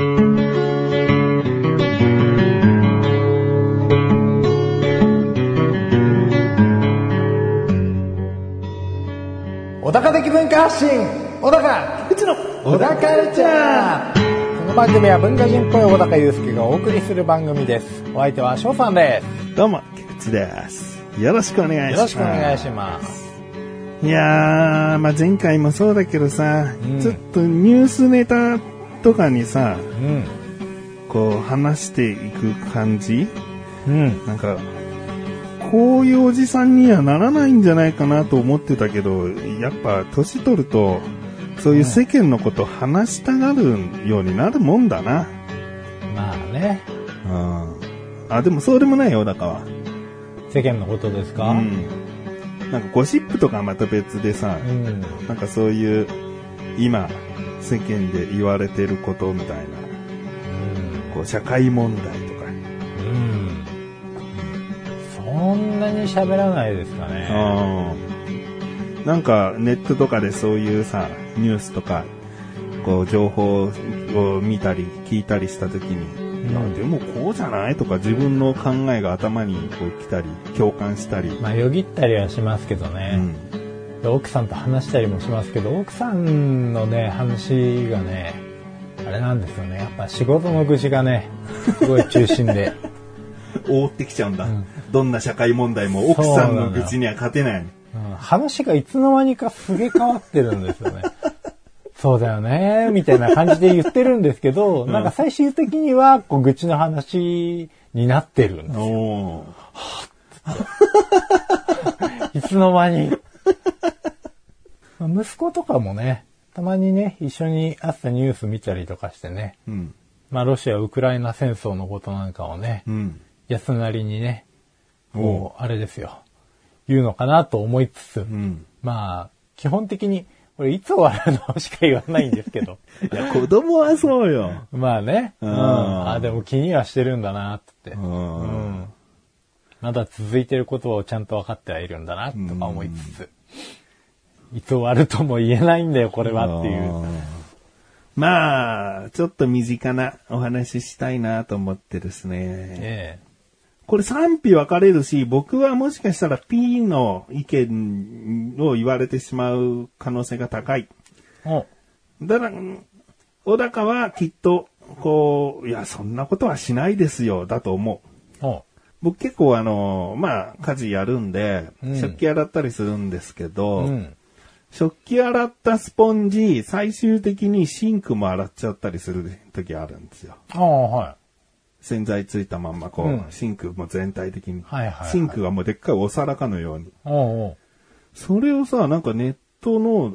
小高的文化発信、小高菊池の小高カルチャー。この番組は文化人っぽい小高祐介がお送りする番組です。お相手は翔さんです。どうも菊池です。よろしくお願いします。よろしくお願いします。いやー、まあ、前回もそうだけどさ、ちょっとニュースネタとかにさ、こう話していく感じ、なんかこういうおじさんにはならないんじゃないかなと思ってたけど、やっぱ年取るとそういう世間のこと話したがるようになるもんだな。まあね。あ、でもそうでもないよ、だから世間のことですか、なんかゴシップとかはまた別でさ、なんかそういう今世間で言われてることみたいな、こう社会問題とか、そんなに喋らないですかね。なんかネットとかでそういうさニュースとかこう情報を見たり聞いたりした時に、でもこうじゃないとか自分の考えが頭にこう来たり共感したり、まあ、よぎったりはしますけどね、奥さんと話したりもしますけど、奥さんのね話がねあれなんですよね。やっぱ仕事の愚痴がねすごい中心で覆ってきちゃうんだ、どんな社会問題も奥さんの愚痴には勝てない、話がいつの間にかすげ変わってるんですよねそうだよねみたいな感じで言ってるんですけど、なんか最終的にはこう愚痴の話になってるんですよ。いつの間に息子とかもね、たまにね、一緒に朝ニュース見たりとかしてね、まあロシア・ウクライナ戦争のことなんかをね、安なりにね、こうあれですよ、言うのかなと思いつつ、まあ基本的にこれいつ終わるのしか言わないんですけどいや子供はそうよまあね、あ、でも気にはしてるんだなって、まだ続いてることをちゃんと分かってはいるんだなとか思いつつ、いつ終わるとも言えないんだよこれはっていう。まあちょっと身近なお話ししたいなと思ってですね、これ賛否分かれるし、僕はもしかしたら P の意見を言われてしまう可能性が高い。だから小高はきっとこう、いやそんなことはしないですよだと思う。僕結構まあ家事やるんで、食器洗ったりするんですけど、食器洗ったスポンジ、最終的にシンクも洗っちゃったりする時あるんですよ。洗剤ついたまんまこう、シンクも全体的に、シンクがもうでっかいお皿かのように。それをさ、なんかネットの、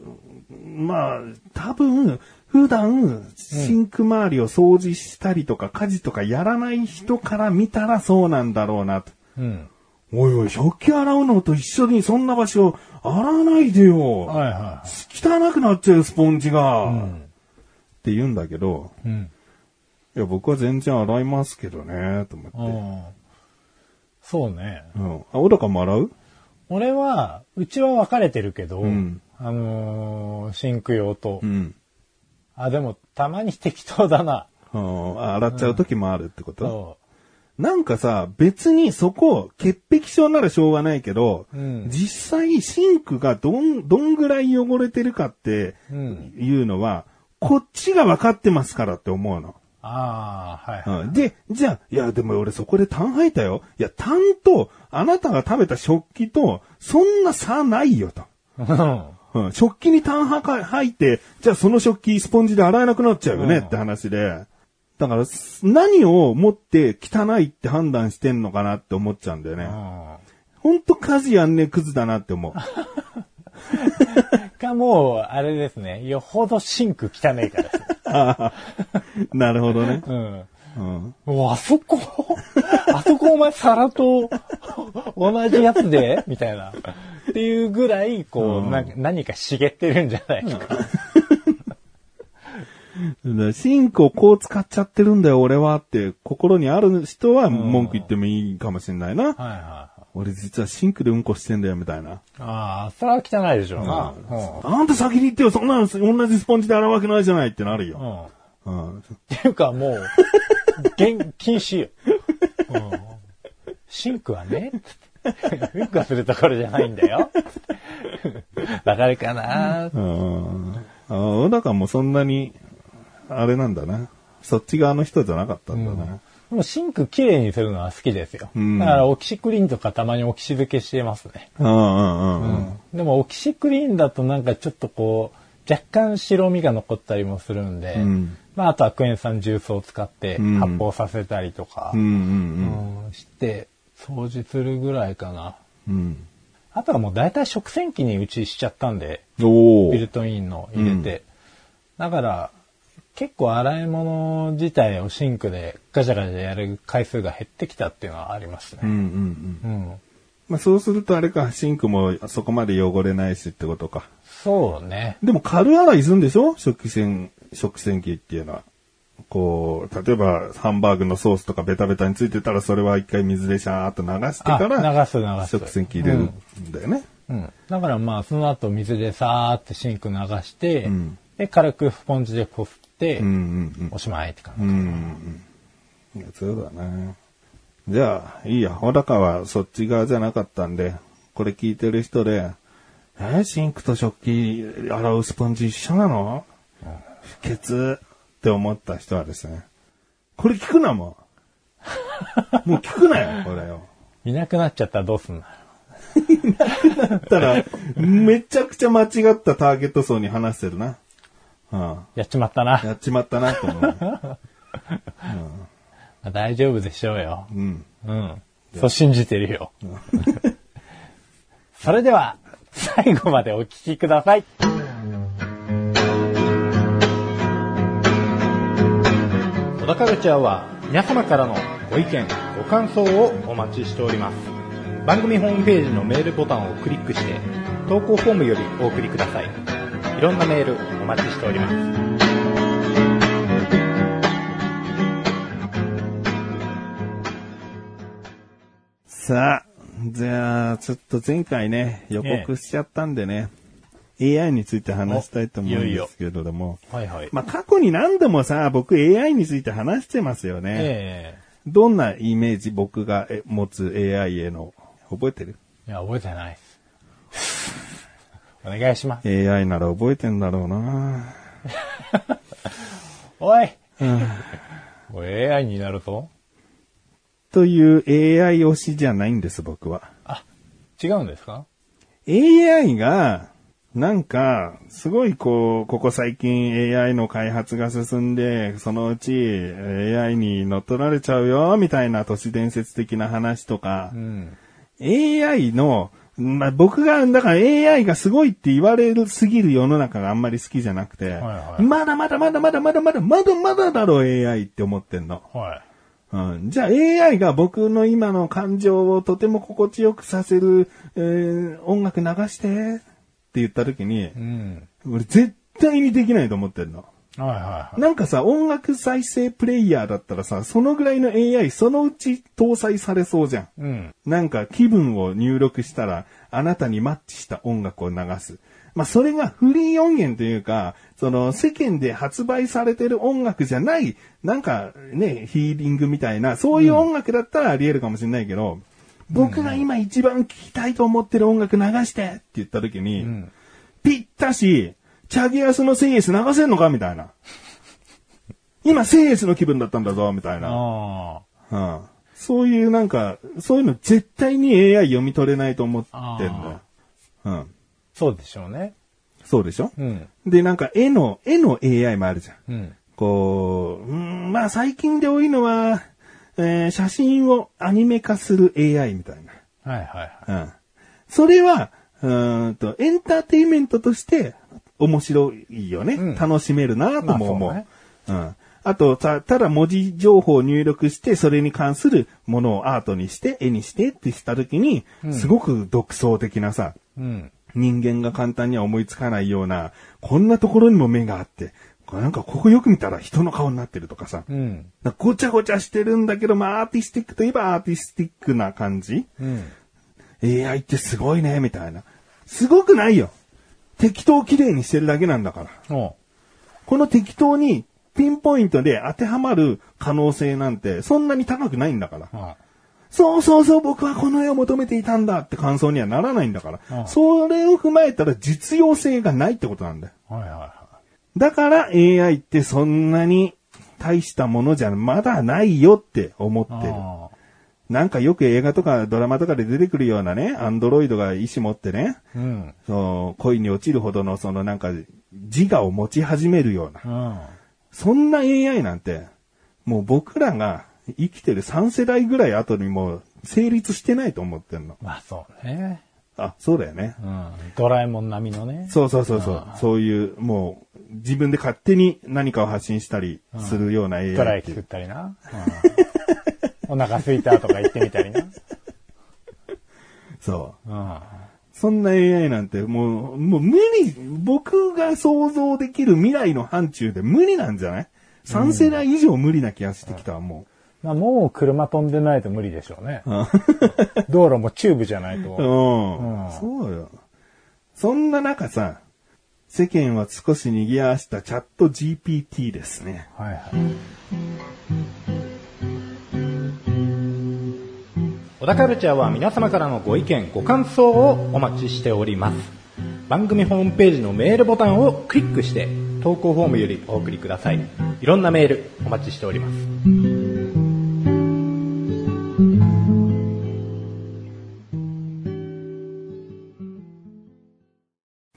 まあ多分普段シンク周りを掃除したりとか、家事とかやらない人から見たらそうなんだろうなと。おいおい、食器洗うのと一緒にそんな場所を洗わないでよ。汚くなっちゃうスポンジが、って言うんだけど、いや僕は全然洗いますけどねと思って。そうね。あ、小高も洗う？俺はうちは分かれてるけど、シンク用と、あ、でもたまに適当だな。洗っちゃう時もあるってこと？そう。なんかさ、別にそこ、潔癖症ならしょうがないけど、実際シンクがどんぐらい汚れてるかっていうのは、こっちが分かってますからって思うの。で、じゃあ、いやでも俺そこでタン吐いたよ。いや、タンとあなたが食べた食器と、そんな差ないよと。食器にタン吐いて、じゃあその食器スポンジで洗えなくなっちゃうよねって話で。だから何を持って汚いって判断してんのかなって思っちゃうんだよね。ほんと家事やんねえクズだなって思うか、もうあれですね、よほどシンク汚いからなるほどね。あそこあそこお前皿と同じやつでみたいなっていうぐらいこう、何か茂ってるんじゃないかシンクをこう使っちゃってるんだよ俺はって心にある人は文句言ってもいいかもしれないな、俺実はシンクでうんこしてんだよみたいな。それは汚いでしょ。あんた先に言ってよ、そんなの同じスポンジで洗うわけないじゃないってなるよ。うん。っていうかもう、禁止よ。うん、シンクはね、シンクはするところじゃないんだよ。わかるかな。うん。だからもうそんなに、あれなんだな。そっち側の人じゃなかったんだな。うん、でもシンク綺麗にするのは好きですよ。うん、だからオキシクリーンとかたまにオキシ漬けしてますね。でもオキシクリーンだとなんかちょっとこう若干白みが残ったりもするんで、うん、まああとはクエン酸重曹を使って発泡させたりとかして掃除するぐらいかな。うん、あとはもう大体食洗機にうちしちゃったんで、ビルトインの入れて、うん、だから。結構洗い物自体をシンクでガチャガチャやる回数が減ってきたっていうのはありますね。まあそうするとあれか、シンクもそこまで汚れないしってことか。そうね。でも軽洗いするんでしょ？食洗機っていうのは。こう、例えばハンバーグのソースとかベタベタについてたらそれは一回水でシャーっと流してから、流す。食洗機入れるんだよね。うん。だからまあその後水でさーってシンク流して、うん、で軽くスポンジでこすで、おしまいって感じかな。そうだね。じゃあ、いいや。小高はそっち側じゃなかったんで、これ聞いてる人で、シンクと食器洗うスポンジ一緒なの？不潔って思った人はですね、これ聞くなもう。もう聞くなよ、これよ。いなくなっちゃったらどうすんの？いなくなったら、めちゃくちゃ間違ったターゲット層に話してるな。うん、やっちまったなと思う。うん、大丈夫でしょうよ。うん。うん。そう信じてるよ。うん、それでは、最後までお聞きください。小田カルチャーは、皆様からのご意見、ご感想をお待ちしております。番組ホームページのメールボタンをクリックして、投稿フォームよりお送りください。いろんなメールお待ちしております。さあ、じゃあちょっと前回ね予告しちゃったんでね、AI について話したいと思うんですけれども、まあ過去に何度もさ僕 AI について話してますよね。どんなイメージ僕が持つ AI への覚えてる？いや覚えてないです。お願いします。AI なら覚えてんだろうな。おい、うん、AI になるという AI 推しじゃないんです、僕は。あ、違うんですか？ AI が、なんか、すごいこう、ここ最近 AI の開発が進んで、そのうち AI に乗っ取られちゃうよ、みたいな都市伝説的な話とか、うん、AI の、まあ、僕が、だから AI がすごいって言われるすぎる世の中があんまり好きじゃなくて、まだだろう AI って思ってんの。じゃあ AI が僕の今の感情をとても心地よくさせる、音楽流してって言った時に、俺絶対にできないと思ってんの。なんかさ、音楽再生プレイヤーだったらさ、そのぐらいの AI そのうち搭載されそうじゃん。なんか気分を入力したら、あなたにマッチした音楽を流す。まあ、それがフリー音源というか、その世間で発売されてる音楽じゃない、なんかね、ヒーリングみたいな、そういう音楽だったらあり得るかもしれないけど、僕が今一番聴きたいと思ってる音楽流してって言った時に、ぴったし、チャゲアスのセイエス流せんのかみたいな。今セイエスの気分だったんだぞみたいな。そういうなんか、そういうの絶対に AI 読み取れないと思ってんだ。そうでしょうね。そうでしょ、で、なんか絵の AI もあるじゃん。こう、まあ最近で多いのは、写真をアニメ化する AI みたいな。それは、エンターテインメントとして、面白いよね。楽しめるなとも思う。あと、ただ文字情報を入力して、それに関するものをアートにして、絵にしてってしたときに、すごく独創的なさ、人間が簡単には思いつかないような、こんなところにも目があって、なんかここよく見たら人の顔になってるとかさ、なんかごちゃごちゃしてるんだけど、まあアーティスティックといえばアーティスティックな感じ。AI ってすごいね、みたいな。すごくないよ。適当綺麗にしてるだけなんだから。この適当にピンポイントで当てはまる可能性なんてそんなに高くないんだから、はい、そう僕はこの絵を求めていたんだって感想にはならないんだから、はい、それを踏まえたら実用性がないってことなんだよ、はいはいはい、だから AI ってそんなに大したものじゃまだないよって思ってる。なんかよく映画とかドラマとかで出てくるようなね、アンドロイドが意志持ってね、うん、そう恋に落ちるほどのそのなんか自我を持ち始めるような、うん、そんな AI なんてもう僕らが生きてる3世代ぐらい後にもう成立してないと思ってんの。まあそうね。あ、そうだよね、うん、ドラえもん並みのね。そう、うん、そういうもう自分で勝手に何かを発信したりするような AI、うん、ドラえ作ったりな、うんお腹空いたとか言ってみたりな。そう。そんな AI なんてもう無理、僕が想像できる未来の範疇で無理なんじゃない ?3 世代以上無理な気がしてきた、もう。まあ、もう車飛んでないと無理でしょうね。道路もチューブじゃないと。うん。そうよ。そんな中さ、世間は少し賑わしたチャット GPT ですね。はいはい。小田カルチャーは皆様からのご意見ご感想をお待ちしております。番組ホームページのメールボタンをクリックして投稿フォームよりお送りください。いろんなメールお待ちしております。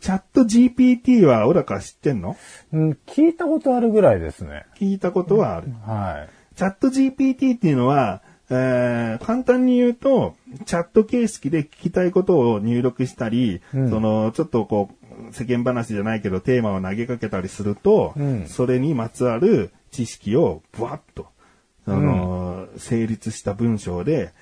チャット GPT は小田か知ってんの？聞いたことあるぐらいですね。聞いたことはある、はい、チャット GPT っていうのは簡単に言うと、チャット形式で聞きたいことを入力したり、うん、ちょっとこう、世間話じゃないけどテーマを投げかけたりすると、うん、それにまつわる知識をブワッと、成立した文章で、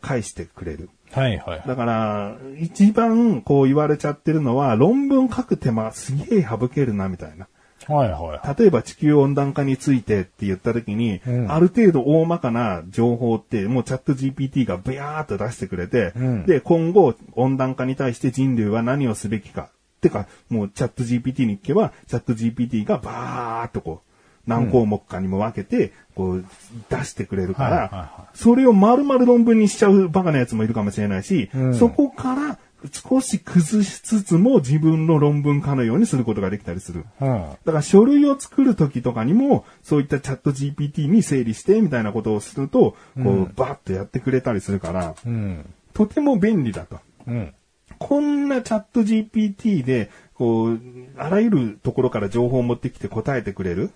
返してくれる。はいはい。だから、一番こう言われちゃってるのは、論文書く手間すげえ省けるな、みたいな。はいはい。例えば地球温暖化についてって言った時に、うん、ある程度大まかな情報ってもうチャット GPT がブヤーっと出してくれて、うん、で、今後温暖化に対して人類は何をすべきか。ってか、もうチャット GPT に聞けば、チャット GPT がバーっとこう、何項目かにも分けて、こう、出してくれるから、はいはいはい、それを丸々論文にしちゃうバカなやつもいるかもしれないし、うん、そこから、少し崩しつつも自分の論文化のようにすることができたりする、うん、だから書類を作るときとかにもそういったチャット GPT に整理してみたいなことをすると、うん、こうバーッとやってくれたりするから、うん、とても便利だと、うん、こんなチャット GPT でこうあらゆるところから情報を持ってきて答えてくれる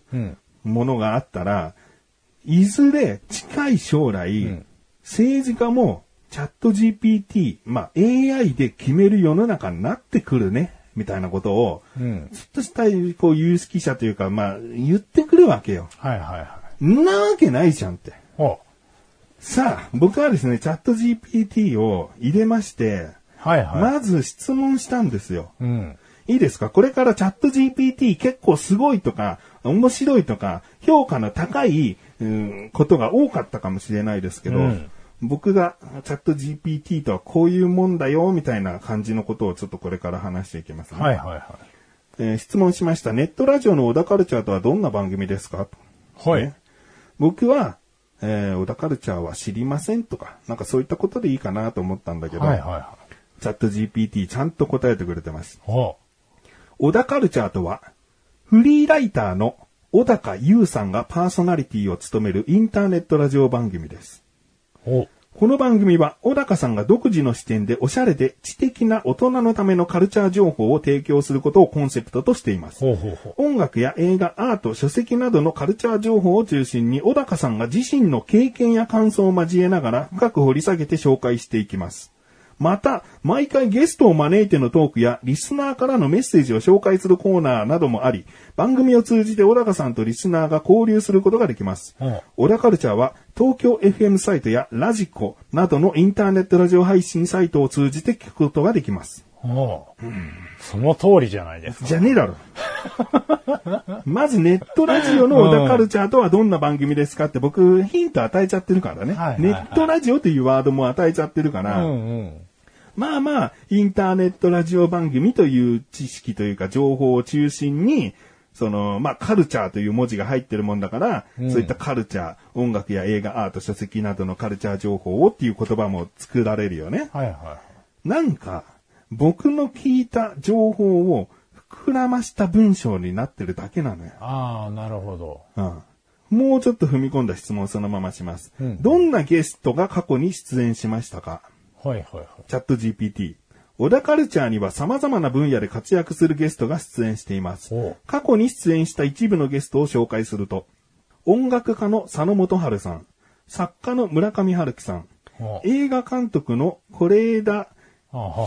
ものがあったらいずれ近い将来、うん、政治家もチャット GPT、まあ、AI で決める世の中になってくるね、みたいなことを、うん、ちょっとしたこう有識者というか、まあ、言ってくるわけよ。はいはいはい。なわけないじゃんって。さあ、僕はですね、チャット GPT を入れまして、はいはい、まず質問したんですよ。うん、いいですか？これからチャット GPT 結構すごいとか、面白いとか、評価の高い、ことが多かったかもしれないですけど、うん僕がチャット GPT とはこういうもんだよみたいな感じのことをちょっとこれから話していきますね。はいはいはい。質問しました。ネットラジオの小田カルチャーとはどんな番組ですか？はい。ね、僕は、小田カルチャーは知りませんとか、なんかそういったことでいいかなと思ったんだけど、はいはいはい、チャット GPT ちゃんと答えてくれてます。小田カルチャーとは、フリーライターの小高優さんがパーソナリティを務めるインターネットラジオ番組です。この番組は小高さんが独自の視点でおしゃれで知的な大人のためのカルチャー情報を提供することをコンセプトとしています。音楽や映画、アート、書籍などのカルチャー情報を中心に小高さんが自身の経験や感想を交えながら深く掘り下げて紹介していきます。また、毎回ゲストを招いてのトークやリスナーからのメッセージを紹介するコーナーなどもあり、番組を通じて小高さんとリスナーが交流することができます。小高カルチャーは東京 FM サイトやラジコなどのインターネットラジオ配信サイトを通じて聞くことができます。その通りじゃないですか。じゃねえだろ。まずネットラジオの小田カルチャーとはどんな番組ですかって僕ヒント与えちゃってるからね。はいはいはい、ネットラジオというワードも与えちゃってるから、まあまあインターネットラジオ番組という知識というか情報を中心にカルチャーという文字が入ってるもんだから、うん、そういったカルチャー、音楽や映画、アート、書籍などのカルチャー情報をっていう言葉も作られるよね。はいはい。なんか、僕の聞いた情報を膨らました文章になってるだけなのよ。ああ、なるほど。うん。もうちょっと踏み込んだ質問をそのままします。うん、どんなゲストが過去に出演しましたか？はいはいはい。チャット GPT。小田カルチャーには様々な分野で活躍するゲストが出演しています。過去に出演した一部のゲストを紹介すると、音楽家の佐野元春さん、作家の村上春樹さん、映画監督の是枝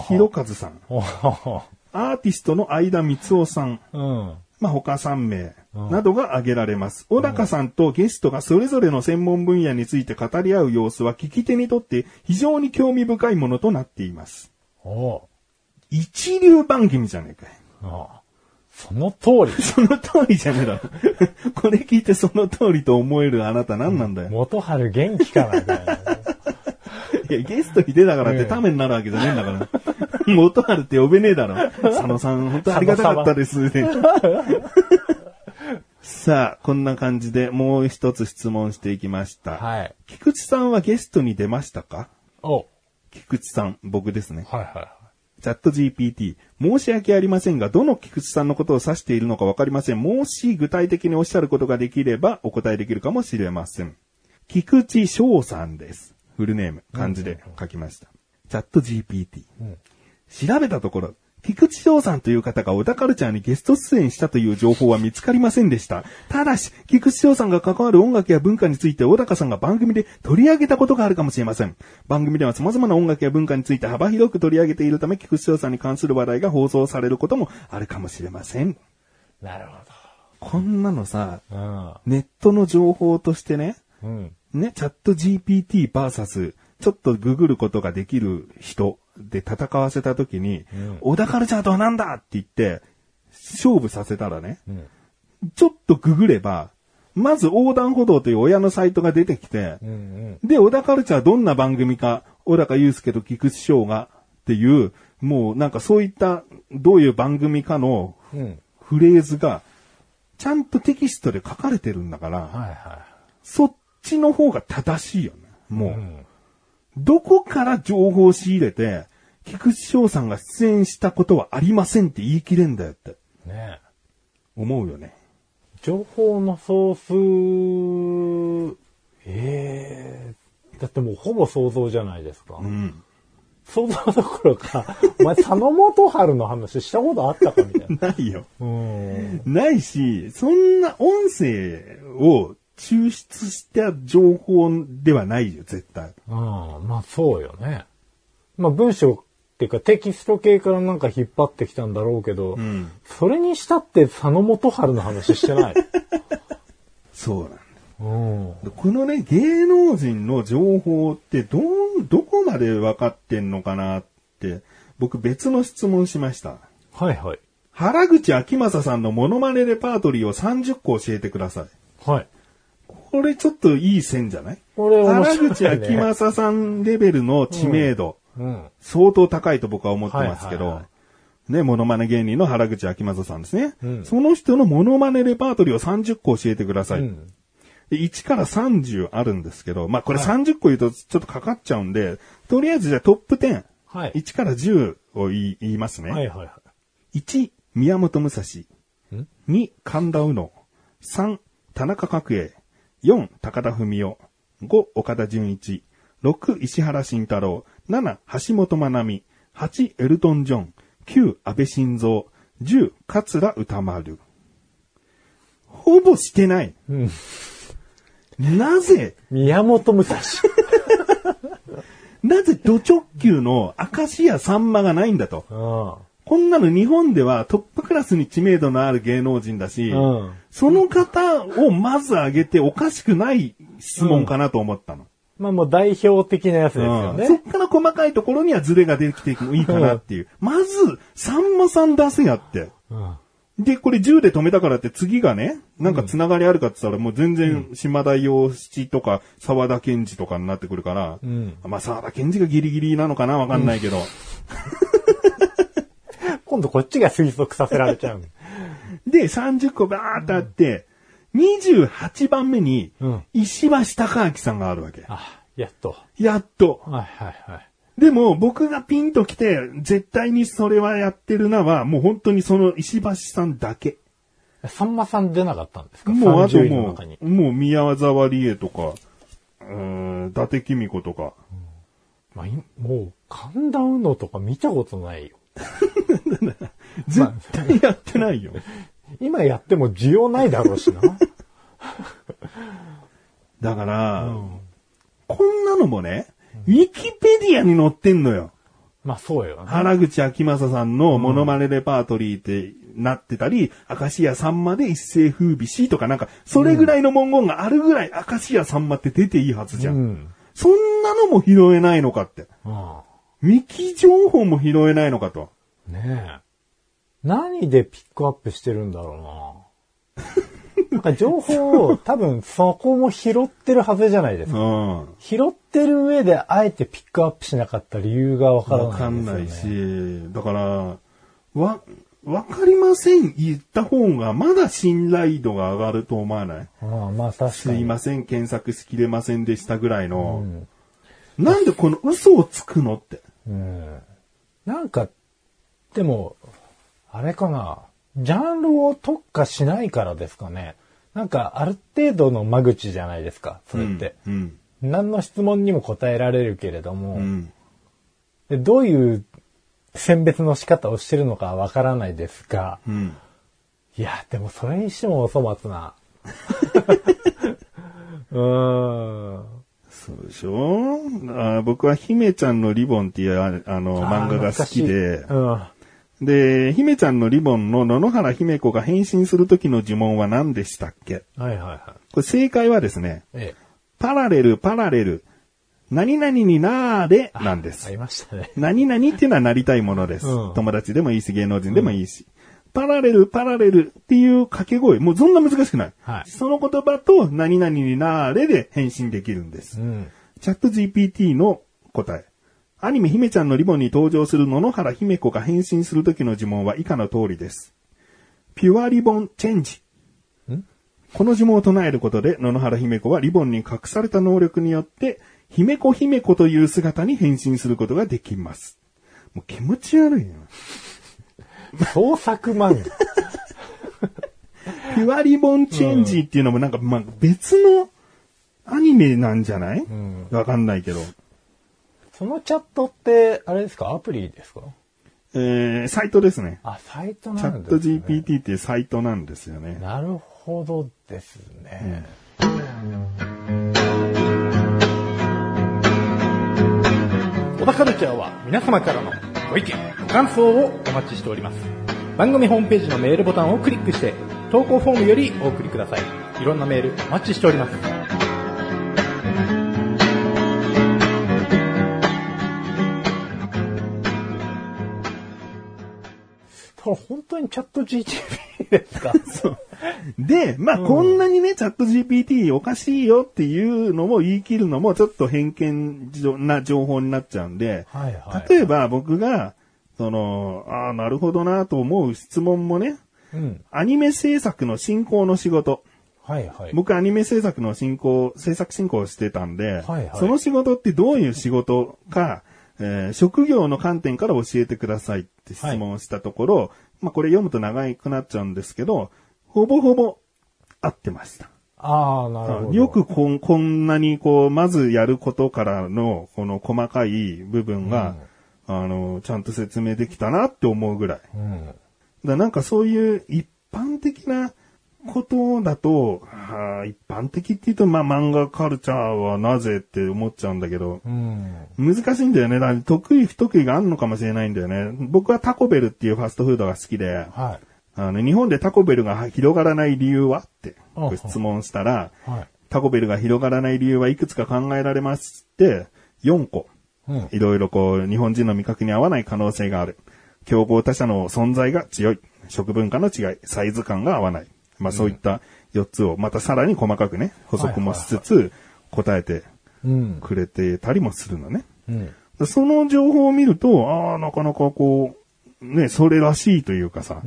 裕和さん、アーティストの相田光雄さん、うん、他3名などが挙げられます。小高さんとゲストがそれぞれの専門分野について語り合う様子は聞き手にとって非常に興味深いものとなっています。お一流番組じゃねえかい。ああ、その通り。その通りじゃねえだろ。これ聞いてその通りと思えるあなた何なんだよ。元春元気かなみたいな。いや、ゲストに出たからってためになるわけじゃねえんだから。元春って呼べねえだろ。佐野さん、本当ありがたかったです、ね。さあ、こんな感じでもう一つ質問していきました。はい。菊池さんはゲストに出ましたか？お菊池さん、僕ですね。はいはいはい。チャット GPT、申し訳ありませんが、どの菊池さんのことを指しているのかわかりません。もし具体的におっしゃることができれば、お答えできるかもしれません。菊池翔さんです。フルネーム、漢字で書きました。チャット GPT、うん。調べたところ、菊池翔さんという方が小田カルチャーにゲスト出演したという情報は見つかりませんでした。ただし、菊池翔さんが関わる音楽や文化について小高さんが番組で取り上げたことがあるかもしれません。番組では様々な音楽や文化について幅広く取り上げているため、菊池翔さんに関する話題が放送されることもあるかもしれません。なるほど。こんなのさ、うん、ネットの情報としてね、うん、ね、チャット GPT vs ちょっとググることができる人、で戦わせた時に、うん、小田カルチャーとはなんだって言って勝負させたらね、うん、ちょっとググればまず横断歩道という親のサイトが出てきて、うんうん、で小田カルチャーどんな番組か小高祐介と菊池翔がっていう、もうなんかそういったどういう番組かのフレーズがちゃんとテキストで書かれてるんだから、はいはい、そっちの方が正しいよね。もう、うん、どこから情報を仕入れて、菊池翔さんが出演したことはありませんって言い切れんだよって。ねえ。思うよね。情報のソース、だってもうほぼ想像じゃないですか。うん。想像どころか、お前佐野元春の話したことあったかみたいな。ないよ。ないし、そんな音声を、抽出した情報ではないよ、絶対。まあそうよね。まあ文章っていうかテキスト系からなんか引っ張ってきたんだろうけど、うん、それにしたって佐野元春の話してない。そうなんだ。このね、芸能人の情報ってどこまで分かってんのかなって、僕別の質問しました。はいはい。原口あきまささんのモノマネレパートリーを30個教えてください。はい。これちょっといい線じゃない？これ面白いね。原口あきまささんレベルの知名度、うん、相当高いと僕は思ってますけど、はいはいはい、ね、モノマネ芸人の原口あきまささんですね、うん。その人のモノマネレパートリーを30個教えてください。うん、で1から30あるんですけど、まあこれ30個言うとちょっとかかっちゃうんで、はい、とりあえずじゃあトップ10、はい、1から10を言いますね。はいはいはい、1、宮本武蔵。2、神田うの。3、田中角栄。4、高田文夫。5、岡田純一。6、石原慎太郎。7、橋本真奈美。8、エルトン・ジョン。9、安倍晋三。10、桂歌丸。ほぼしてない。うん、なぜ宮本武蔵。なぜド直球の明石家さんまがないんだと。ああ、こんなの日本ではトップクラスに知名度のある芸能人だし、うん、その方をまず挙げておかしくない質問かなと思ったの。うん、まあもう代表的なやつですよね。そっから細かいところにはズレが出てきてもいいかなっていう。まず、さんまさん出せやって。で、これ10で止めたからって次がね、なんか繋がりあるかって言ったらもう全然島田洋七とか沢田研二とかになってくるから、うん、まあ沢田研二がギリギリなのかなわかんないけど。うん今度こっちが推測させられちゃう。で、30個バーってあって、28番目に、石橋貴明さんがあるわけ。あ、やっと。やっと。はいはいはい。でも、僕がピンと来て、絶対にそれはやってるなは、もう本当にその石橋さんだけ。さんまさん出なかったんですか？もうあともう宮沢りえとか、伊達公子とか。まあ、もう、神田うのとか見たことないよ。絶対やってないよ。今やっても需要ないだろうしな。だから、こんなのもね、ウィキペディアに載ってんのよ。まあそうよ、ね。原口あきまささんのモノマネレパートリーってなってたり、明石家さんまで一世風靡しとかなんか、それぐらいの文言があるぐらい明石家さんまって出ていいはずじゃん。そんなのも拾えないのかって。ウィキ情報も拾えないのかと。ねえ。何でピックアップしてるんだろうな。なんか情報を多分そこも拾ってるはずじゃないですか。拾ってる上であえてピックアップしなかった理由がわからないんですよね。わかんないし、だからわかりません言った方がまだ信頼度が上がると思わない？まあ確かに。すいません検索しきれませんでしたぐらいの。なんでこの嘘をつくのって。なんかでもあれかな、ジャンルを特化しないからですかね。なんかある程度の間口じゃないですか、それって。何の質問にも答えられるけれども、でどういう選別の仕方をしてるのかわからないですが、いやでもそれにしてもお粗末な。そうでしょ。僕は姫ちゃんのリボンっていう漫画が好きで。で、姫ちゃんのリボンの野々原姫子が変身するときの呪文は何でしたっけ？これ正解はですね、パラレル、何々になーれなんです。ありましたね。何々っていうのはなりたいものです。友達でもいいし、芸能人でもいいし。パラレルっていう掛け声、もうそんな難しくない。その言葉と何々になーれで変身できるんです。チャット GPT の答え。アニメ姫ちゃんのリボンに登場する野々原姫子が変身するときの呪文は以下の通りです。ピュアリボンチェンジ。この呪文を唱えることで野々原姫子はリボンに隠された能力によって姫子という姿に変身することができます。もう気持ち悪いな。創作漫画。ピュアリボンチェンジっていうのもなんか、まあ、別のアニメなんじゃない？わかんないけど。そのチャットって、あれですか？アプリですか？サイトですね。サイトなんですね。チャット GPT っていうサイトなんですよね。なるほどですね。小田カルチャーは皆様からのご意見、ご感想をお待ちしております。番組ホームページのメールボタンをクリックして、投稿フォームよりお送りください。いろんなメールお待ちしております。本当にチャット GPT ですか？そう。で、まあ、こんなにね、チャット GPT おかしいよっていうのを言い切るのもちょっと偏見な情報になっちゃうんで、例えば僕が、なるほどなと思う質問もね、アニメ制作の進行の仕事。僕アニメ制作の制作進行をしてたんで、その仕事ってどういう仕事か、職業の観点から教えてくださいって質問をしたところ、まあこれ読むと長くなっちゃうんですけど、ほぼほぼ合ってました。なるほど。よくこんなにこう、まずやることからのこの細かい部分が、ちゃんと説明できたなって思うぐらい。だなんかそういう一般的なことだと、一般的って言うと、まあ、漫画カルチャーはなぜって思っちゃうんだけど、難しいんだよね。だから得意不得意があるのかもしれないんだよね。僕はタコベルっていうファストフードが好きで、日本でタコベルが広がらない理由はって質問したら、タコベルが広がらない理由はいくつか考えられますって、4個。いろいろこう、日本人の味覚に合わない可能性がある。競合他社の存在が強い。食文化の違い。サイズ感が合わない。まあそういった4つをまたさらに細かくね、補足もしつつ答えてくれてたりもするのね。その情報を見ると、なかなかこう、ね、それらしいというかさ、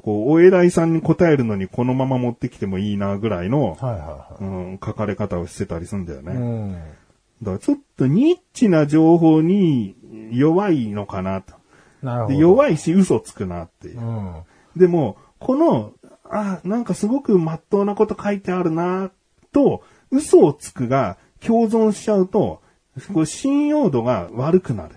こう、お偉いさんに答えるのにこのまま持ってきてもいいなぐらいの、はいはいはい、うん、書かれ方をしてたりするんだよね。うん、だからちょっとニッチな情報に弱いのかなと。なるほど。で弱いし嘘つくなっていう。うん、でも、この、あ、なんかすごく真っ当なこと書いてあるなと、嘘をつくが共存しちゃうと、こう信用度が悪くなる。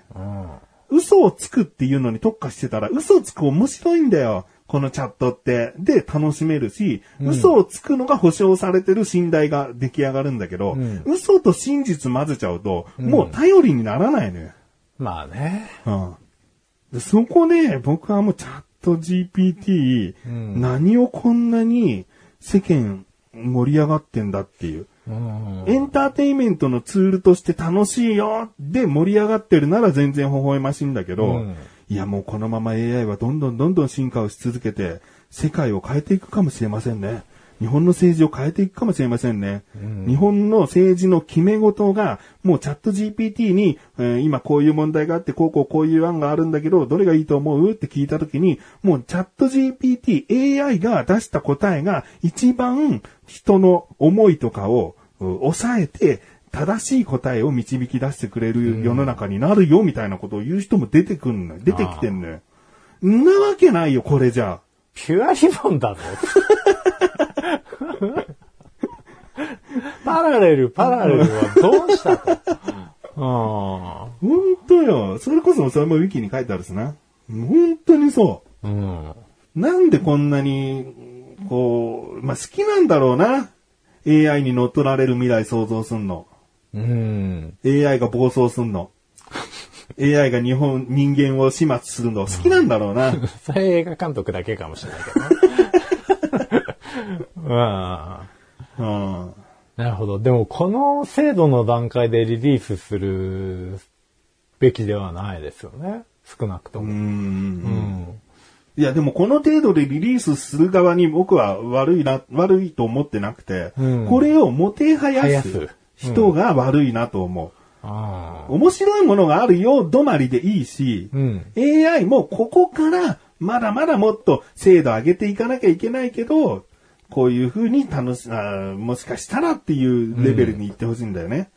うん、嘘をつくっていうのに特化してたら、嘘つく面白いんだよ。このチャットって。で、楽しめるし、うん、嘘をつくのが保証されてる信頼が出来上がるんだけど、うん、嘘と真実混ぜちゃうと、うん、もう頼りにならないのよ。まあね。うん。でそこで、僕はもうチャット GPT、うん、何をこんなに世間盛り上がってんだっていう。エンターテインメントのツールとして楽しいよで盛り上がってるなら全然微笑ましいんだけど、うん、いやもうこのまま AI はどんどん進化をし続けて世界を変えていくかもしれませんね。日本の政治を変えていくかもしれませんね、うん、日本の政治の決め事がもうチャット GPT に、今こういう問題があってこういう案があるんだけどどれがいいと思うって聞いたときにもうチャット GPT、AI が出した答えが一番人の思いとかを抑えて正しい答えを導き出してくれる世の中になるよみたいなことを言う人も出てきてんのよ。んなわけないよこれじゃあ。ピュアリボンだぞ。パラレルはどうしたと。ああ。本当よ。それこそそれもウィキに書いてあるしな。本当にそう。うん、なんでこんなにこうまあ、好きなんだろうな。AI に乗っ取られる未来想像すんの。うん。AI が暴走すんの。AI が人間を始末するの。好きなんだろうな。それ映画監督だけかもしれないけど。うん。なるほど。でもこの制度の段階でリリースするべきではないですよね。少なくとも。うん。いやでもこの程度でリリースする側に僕は悪いと思ってなくて、うん、これをもてはやす人が悪いなと思う。ああ、面白いものがあるよ止まりでいいし、うん、AI もここからまだまだもっと精度上げていかなきゃいけないけど、こういう風にもしかしたらっていうレベルに行ってほしいんだよね、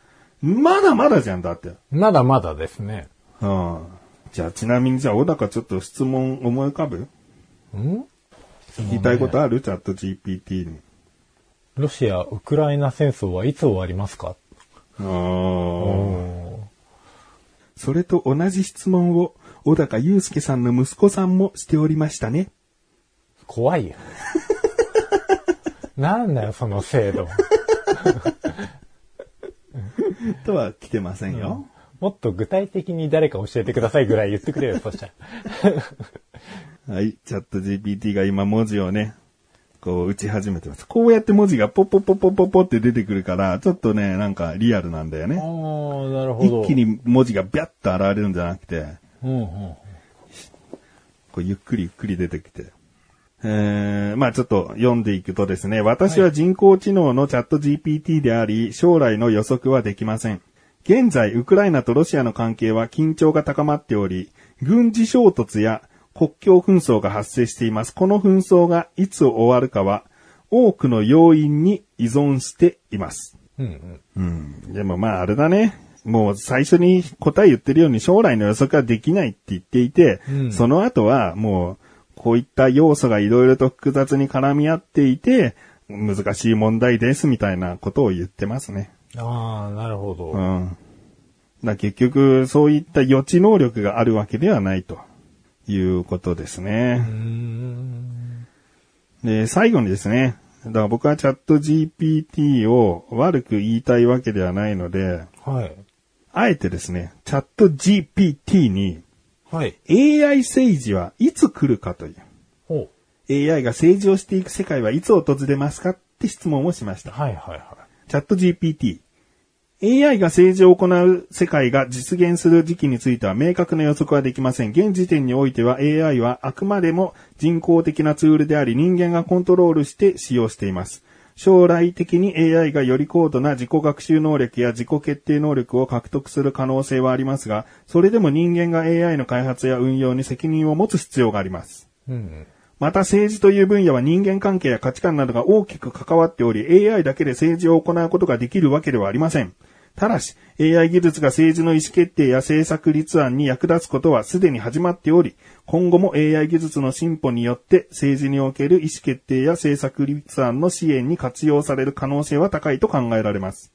うん、まだまだじゃんだって。まだまだですね。うん。じゃあ、ちなみにじゃあ、小高ちょっと質問思い浮かぶ？ん？聞きたいことある？チャット GPT に。ロシア・ウクライナ戦争はいつ終わりますか？あー。それと同じ質問を、小高祐介さんの息子さんもしておりましたね。怖いよ。なんだよ、その制度。とは来てませんよ。うん、もっと具体的に誰か教えてくださいぐらい言ってくれよ、そしたら。はい、チャット GPT が今文字をね、こう打ち始めてます。こうやって文字がポッポッポッポッポッポって出てくるから、ちょっとね、なんかリアルなんだよね。ああ、なるほど。一気に文字がビャッと現れるんじゃなくて、うんうん、こうゆっくりゆっくり出てきて。まあちょっと読んでいくとですね、私は人工知能のチャット GPT であり、将来の予測はできません。現在、ウクライナとロシアの関係は緊張が高まっており、軍事衝突や国境紛争が発生しています。この紛争がいつ終わるかは、多くの要因に依存しています。うんうん。うん。でもまああれだね。もう最初に答え言ってるように将来の予測はできないって言っていて、うん、その後はもうこういった要素がいろいろと複雑に絡み合っていて、難しい問題ですみたいなことを言ってますね。ああ、なるほど。うん。だ結局、そういった予知能力があるわけではないということですね。で、最後にですね、だから僕はチャット GPT を悪く言いたいわけではないので、はい。あえてですね、チャット GPT に、はい。AI 政治はいつ来るかという。ほう。AI が政治をしていく世界はいつ訪れますかって質問をしました。はいはいはい。チャット GPT。AI が政治を行う世界が実現する時期については明確な予測はできません。現時点においては AI はあくまでも人工的なツールであり人間がコントロールして使用しています。将来的に AI がより高度な自己学習能力や自己決定能力を獲得する可能性はありますが、それでも人間が AI の開発や運用に責任を持つ必要があります。うん。また政治という分野は人間関係や価値観などが大きく関わっており、 AI だけで政治を行うことができるわけではありません。ただし AI 技術が政治の意思決定や政策立案に役立つことはすでに始まっており、今後も AI 技術の進歩によって政治における意思決定や政策立案の支援に活用される可能性は高いと考えられます。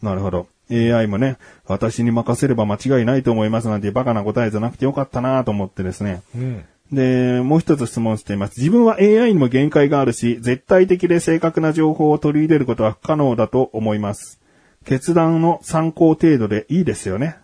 なるほど。 AI もね、私に任せれば間違いないと思いますなんてバカな答えじゃなくてよかったなと思ってですね、で、もう一つ質問しています。自分は AI にも限界があるし、絶対的で正確な情報を取り入れることは不可能だと思います。決断の参考程度でいいですよね。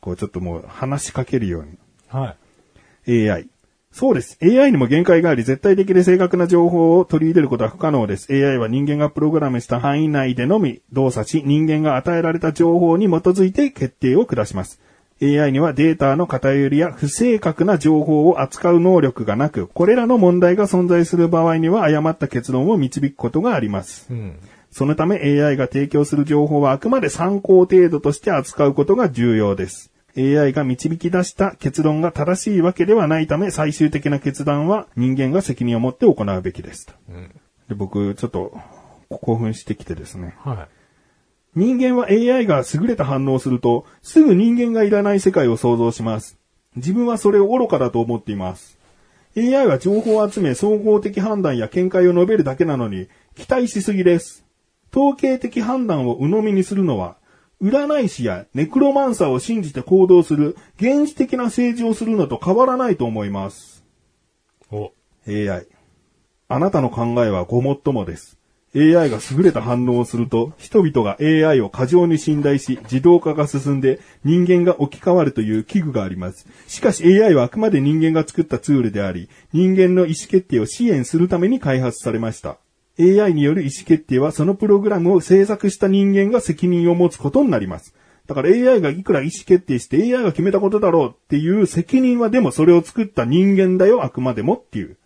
こうちょっともう話しかけるように。AI。そうです。AI にも限界があり、絶対的で正確な情報を取り入れることは不可能です。AI は人間がプログラムした範囲内でのみ動作し、人間が与えられた情報に基づいて決定を下します。AI にはデータの偏りや不正確な情報を扱う能力がなく、これらの問題が存在する場合には誤った結論を導くことがあります。そのため AI が提供する情報はあくまで参考程度として扱うことが重要です。AI が導き出した結論が正しいわけではないため、最終的な決断は人間が責任を持って行うべきです。で、僕ちょっと興奮してきてですね。人間は AI が優れた反応をすると、すぐ人間がいらない世界を想像します。自分はそれを愚かだと思っています。AI は情報を集め、総合的判断や見解を述べるだけなのに、期待しすぎです。統計的判断を鵜呑みにするのは、占い師やネクロマンサーを信じて行動する、原始的な政治をするのと変わらないと思います。AI。あなたの考えはごもっともです。AI が優れた反応をすると、人々が AI を過剰に信頼し、自動化が進んで人間が置き換わるという危惧があります。しかし AI はあくまで人間が作ったツールであり、人間の意思決定を支援するために開発されました。AI による意思決定はそのプログラムを制作した人間が責任を持つことになります。だから AI がいくら意思決定して AI が決めたことだろうっていう責任は、でもそれを作った人間だよ、あくまでもっていう。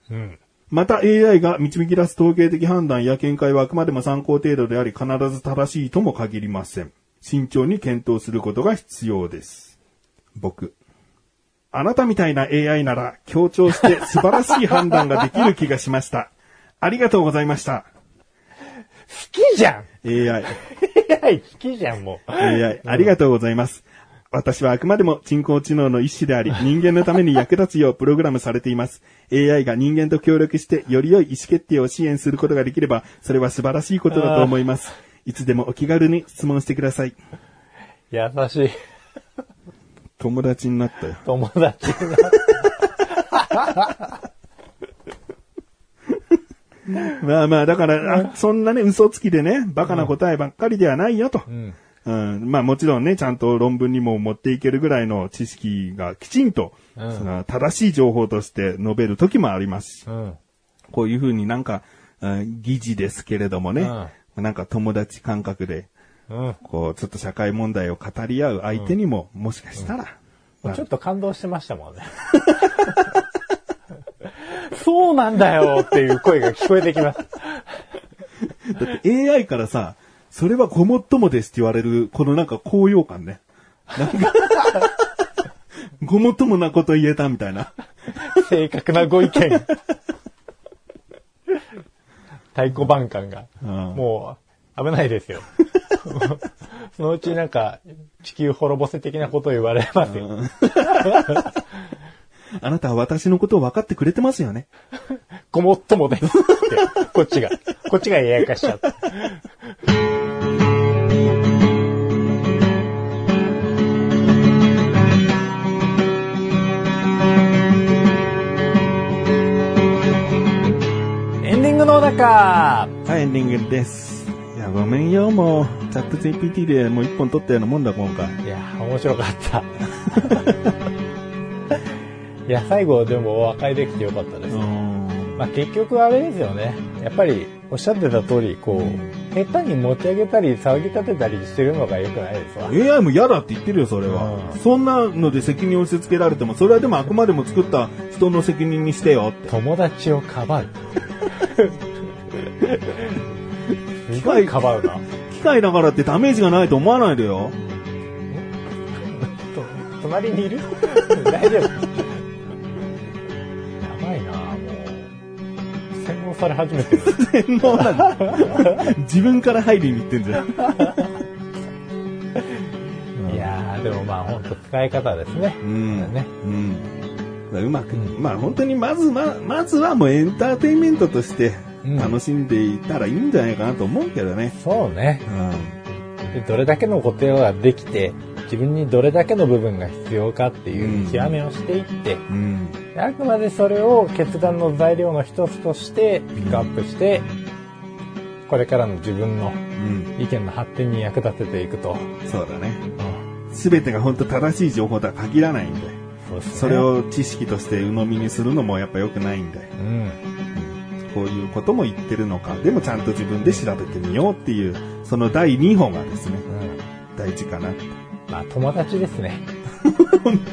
また AI が導き出す統計的判断や見解はあくまでも参考程度であり、必ず正しいとも限りません。慎重に検討することが必要です。僕。あなたみたいな AI なら強調して素晴らしい判断ができる気がしました。ありがとうございました。好きじゃん !AI。AI 好きじゃんもう。AI、ありがとうございます。私はあくまでも人工知能の一種であり、人間のために役立つようプログラムされています。AI が人間と協力してより良い意思決定を支援することができれば、それは素晴らしいことだと思います。いつでもお気軽に質問してください。優しい。友達になったよ。友達になった。まあまあ、だから、そんなね、嘘つきでね、バカな答えばっかりではないよと。まあもちろんね、ちゃんと論文にも持っていけるぐらいの知識がきちんと、その正しい情報として述べる時もありますし、こういうふうになんか、疑似ですけれどもね、なんか友達感覚で、こうちょっと社会問題を語り合う相手にも、もしかしたら、ちょっと感動してましたもんね。そうなんだよっていう声が聞こえてきます。だって AI からさ、それはごもっともですって言われる、このなんか高揚感ね。なんかごもっともなこと言えたみたいな。正確なご意見。太鼓判感が。もう危ないですよ。そのうちなんか地球滅ぼせ的なこと言われますよ。あなたは私のことを分かってくれてますよね。ごもっともですって。こっちがややかしちゃった。エンディングです。いや、ごめんよ、もう、チャット GPT でもう一本撮ったようなもんだ、今回。いや、面白かった。いや、最後、でも、和解できてよかったです。まあ、結局、あれですよね。やっぱり、おっしゃってた通り、こう、下手に持ち上げたり、騒ぎ立てたりしてるのが良くないですわ。AI も嫌だって言ってるよ、それは。そんなので責任を押し付けられても、それはでも、あくまでも作った人の責任にしてよって。友達をかばう。機械かばうな。機械だからってダメージがないと思わないでよ。隣にいる？大丈夫。やばいな。脳され始めてる。洗脳なんだ。自分から入りに行ってんじゃん。いやでもまあ本当使い方ですね。うんね。うん。うまく、うん、まあ本当にまずはもうエンターテインメントとして楽しんでいたらいいんじゃないかなと思うけどね。うん、そうね。うん。でどれだけのことができて。自分にどれだけの部分が必要かっていう極めをしていって、うんうん、あくまでそれを決断の材料の一つとしてピックアップして、うん、これからの自分の意見の発展に役立てていくと、うん、そうだね、うん、全てが本当正しい情報とは限らないんで、そうですね、それを知識として鵜呑みにするのもやっぱ良くないんで、うんうん、こういうことも言ってるのかでもちゃんと自分で調べてみようっていうその第2歩がですね、うん、大事かなってまあ、友達ですね。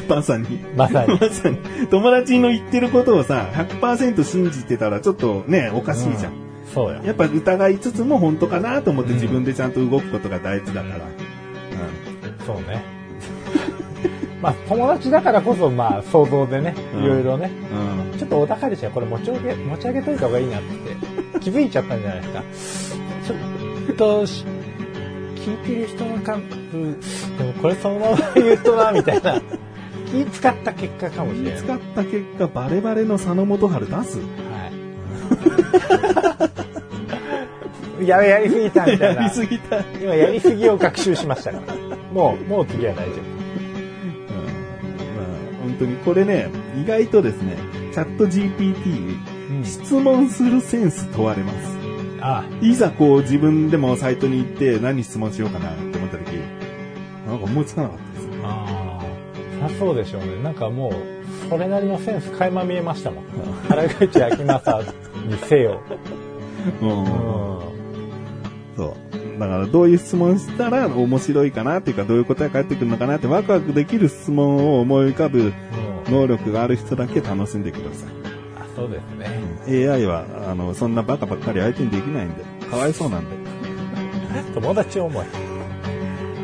まさに友達の言ってることをさ 100% 信じてたらちょっとねおかしいじゃん、うん、そうや。やっぱ疑いつつも本当かなと思って自分でちゃんと動くことが大事だから、うんうん、そうね。まあ友達だからこそまあ想像でねいろいろね、うんうん、ちょっとお高いでしょこれ持ち上げといた方がいいなって気づいちゃったんじゃないですか。ちょっと聞いてる人の感覚でもこれそのまま言うとなみたいな気使った結果かもしれない。気使った結果バレバレの佐野元春出す、はい、やりすぎたみたいな。やりすぎた。今やりすぎを学習しましたからもう次は大丈夫、うんまあ、本当にこれね意外とですねチャット GPT、うん、質問するセンス問われます。あいざこう自分でもサイトに行って何質問しようかなって思った時なんか思いつかなかったですね。ああ、そうでしょうね。なんかもうそれなりのセンス垣間見えましたもん。原口あきまさにせよ。うん、そうだからどういう質問したら面白いかなっていうかどういう答え返ってくるのかなってワクワクできる質問を思い浮かぶ能力がある人だけ楽しんでください。そうですね、うん、AI はそんなバカばっかり相手にできないんでかわいそうなんで友達思い。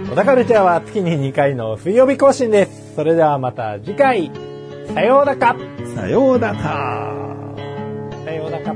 小田カルチャーは月に2回の水曜日更新です。それではまた次回さようだかさようだかさようだか。